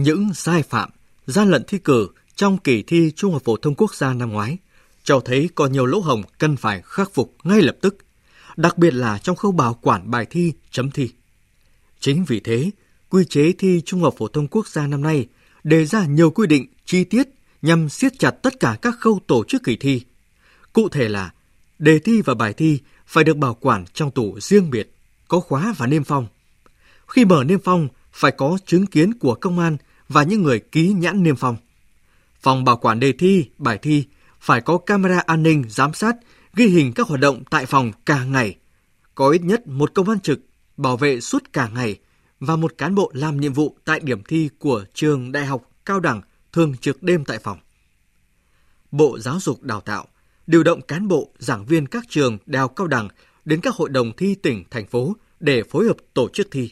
Những sai phạm, gian lận thi cử trong kỳ thi Trung học phổ thông quốc gia năm ngoái cho thấy còn nhiều lỗ hổng cần phải khắc phục ngay lập tức, đặc biệt là trong khâu bảo quản bài thi, chấm thi. Chính vì thế, quy chế thi Trung học phổ thông quốc gia năm nay đề ra nhiều quy định chi tiết nhằm siết chặt tất cả các khâu tổ chức kỳ thi. Cụ thể là đề thi và bài thi phải được bảo quản trong tủ riêng biệt, có khóa và niêm phong. Khi mở niêm phong, phải có chứng kiến của công an và những người ký nhãn niêm phong. Phòng bảo quản đề thi, bài thi phải có camera an ninh giám sát, ghi hình các hoạt động tại phòng cả ngày. Có ít nhất một công an trực bảo vệ suốt cả ngày và một cán bộ làm nhiệm vụ tại điểm thi của trường đại học, cao đẳng thường trực đêm tại phòng. Bộ Giáo dục Đào tạo điều động cán bộ, giảng viên các trường đại học, cao đẳng đến các hội đồng thi tỉnh, thành phố để phối hợp tổ chức thi.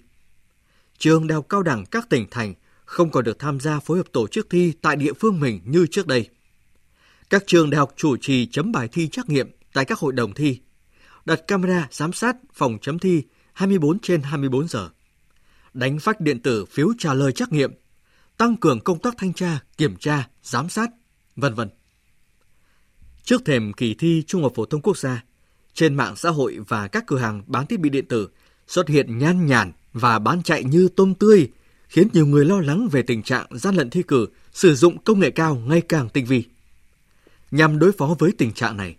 Trường đại học, cao đẳng các tỉnh, thành không còn được tham gia phối hợp tổ chức thi tại địa phương mình như trước đây. Các trường đại học chủ trì chấm bài thi trắc nghiệm tại các hội đồng thi, đặt camera giám sát phòng chấm thi 24/24 giờ, đánh phách điện tử phiếu trả lời trắc nghiệm, tăng cường công tác thanh tra, kiểm tra, giám sát, v.v. Trước thềm kỳ thi Trung học phổ thông quốc gia, trên mạng xã hội và các cửa hàng bán thiết bị điện tử xuất hiện nhan nhản và bán chạy như tôm tươi, khiến nhiều người lo lắng về tình trạng gian lận thi cử, sử dụng công nghệ cao ngày càng tinh vi. Nhằm đối phó với tình trạng này,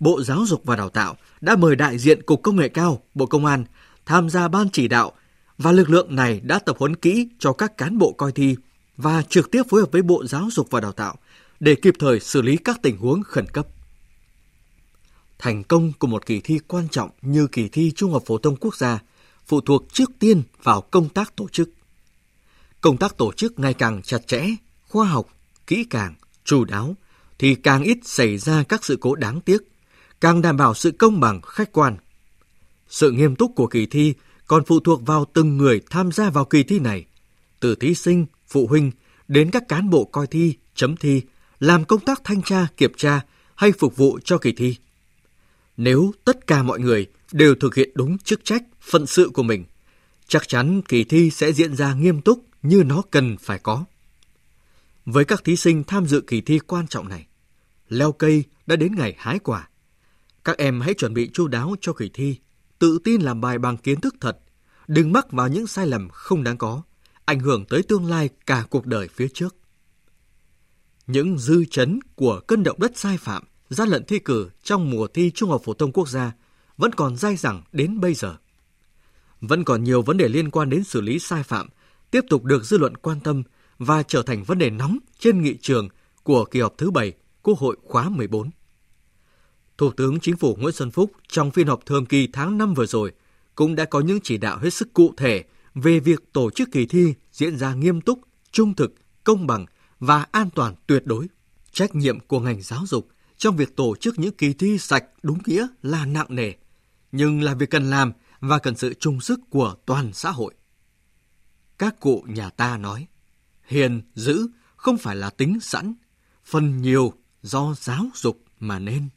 Bộ Giáo dục và Đào tạo đã mời đại diện Cục Công nghệ cao, Bộ Công an tham gia ban chỉ đạo, và lực lượng này đã tập huấn kỹ cho các cán bộ coi thi và trực tiếp phối hợp với Bộ Giáo dục và Đào tạo để kịp thời xử lý các tình huống khẩn cấp. Thành công của một kỳ thi quan trọng như kỳ thi Trung học phổ thông quốc gia phụ thuộc trước tiên vào công tác tổ chức. Công tác tổ chức ngày càng chặt chẽ, khoa học, kỹ càng, chu đáo thì càng ít xảy ra các sự cố đáng tiếc, càng đảm bảo sự công bằng, khách quan. Sự nghiêm túc của kỳ thi còn phụ thuộc vào từng người tham gia vào kỳ thi này, từ thí sinh, phụ huynh đến các cán bộ coi thi, chấm thi, làm công tác thanh tra, kiểm tra hay phục vụ cho kỳ thi. Nếu tất cả mọi người đều thực hiện đúng chức trách, phận sự của mình, chắc chắn kỳ thi sẽ diễn ra nghiêm túc như nó cần phải có. Với các thí sinh tham dự kỳ thi quan trọng này, leo cây đã đến ngày hái quả. Các em hãy chuẩn bị chu đáo cho kỳ thi, tự tin làm bài bằng kiến thức thật, đừng mắc vào những sai lầm không đáng có, ảnh hưởng tới tương lai cả cuộc đời phía trước. Những dư chấn của cơn động đất sai phạm, gian lận thi cử trong mùa thi Trung học phổ thông quốc gia vẫn còn dai dẳng đến bây giờ. Vẫn còn nhiều vấn đề liên quan đến xử lý sai phạm tiếp tục được dư luận quan tâm và trở thành vấn đề nóng trên nghị trường của kỳ họp thứ 7 Quốc hội khóa 14. Thủ tướng Chính phủ Nguyễn Xuân Phúc trong phiên họp thường kỳ tháng 5 vừa rồi cũng đã có những chỉ đạo hết sức cụ thể về việc tổ chức kỳ thi diễn ra nghiêm túc, trung thực, công bằng và an toàn tuyệt đối. Trách nhiệm của ngành giáo dục trong việc tổ chức những kỳ thi sạch đúng nghĩa là nặng nề, nhưng là việc cần làm và cần sự chung sức của toàn xã hội. Các cụ nhà ta nói, hiền, dữ không phải là tính sẵn, phần nhiều do giáo dục mà nên.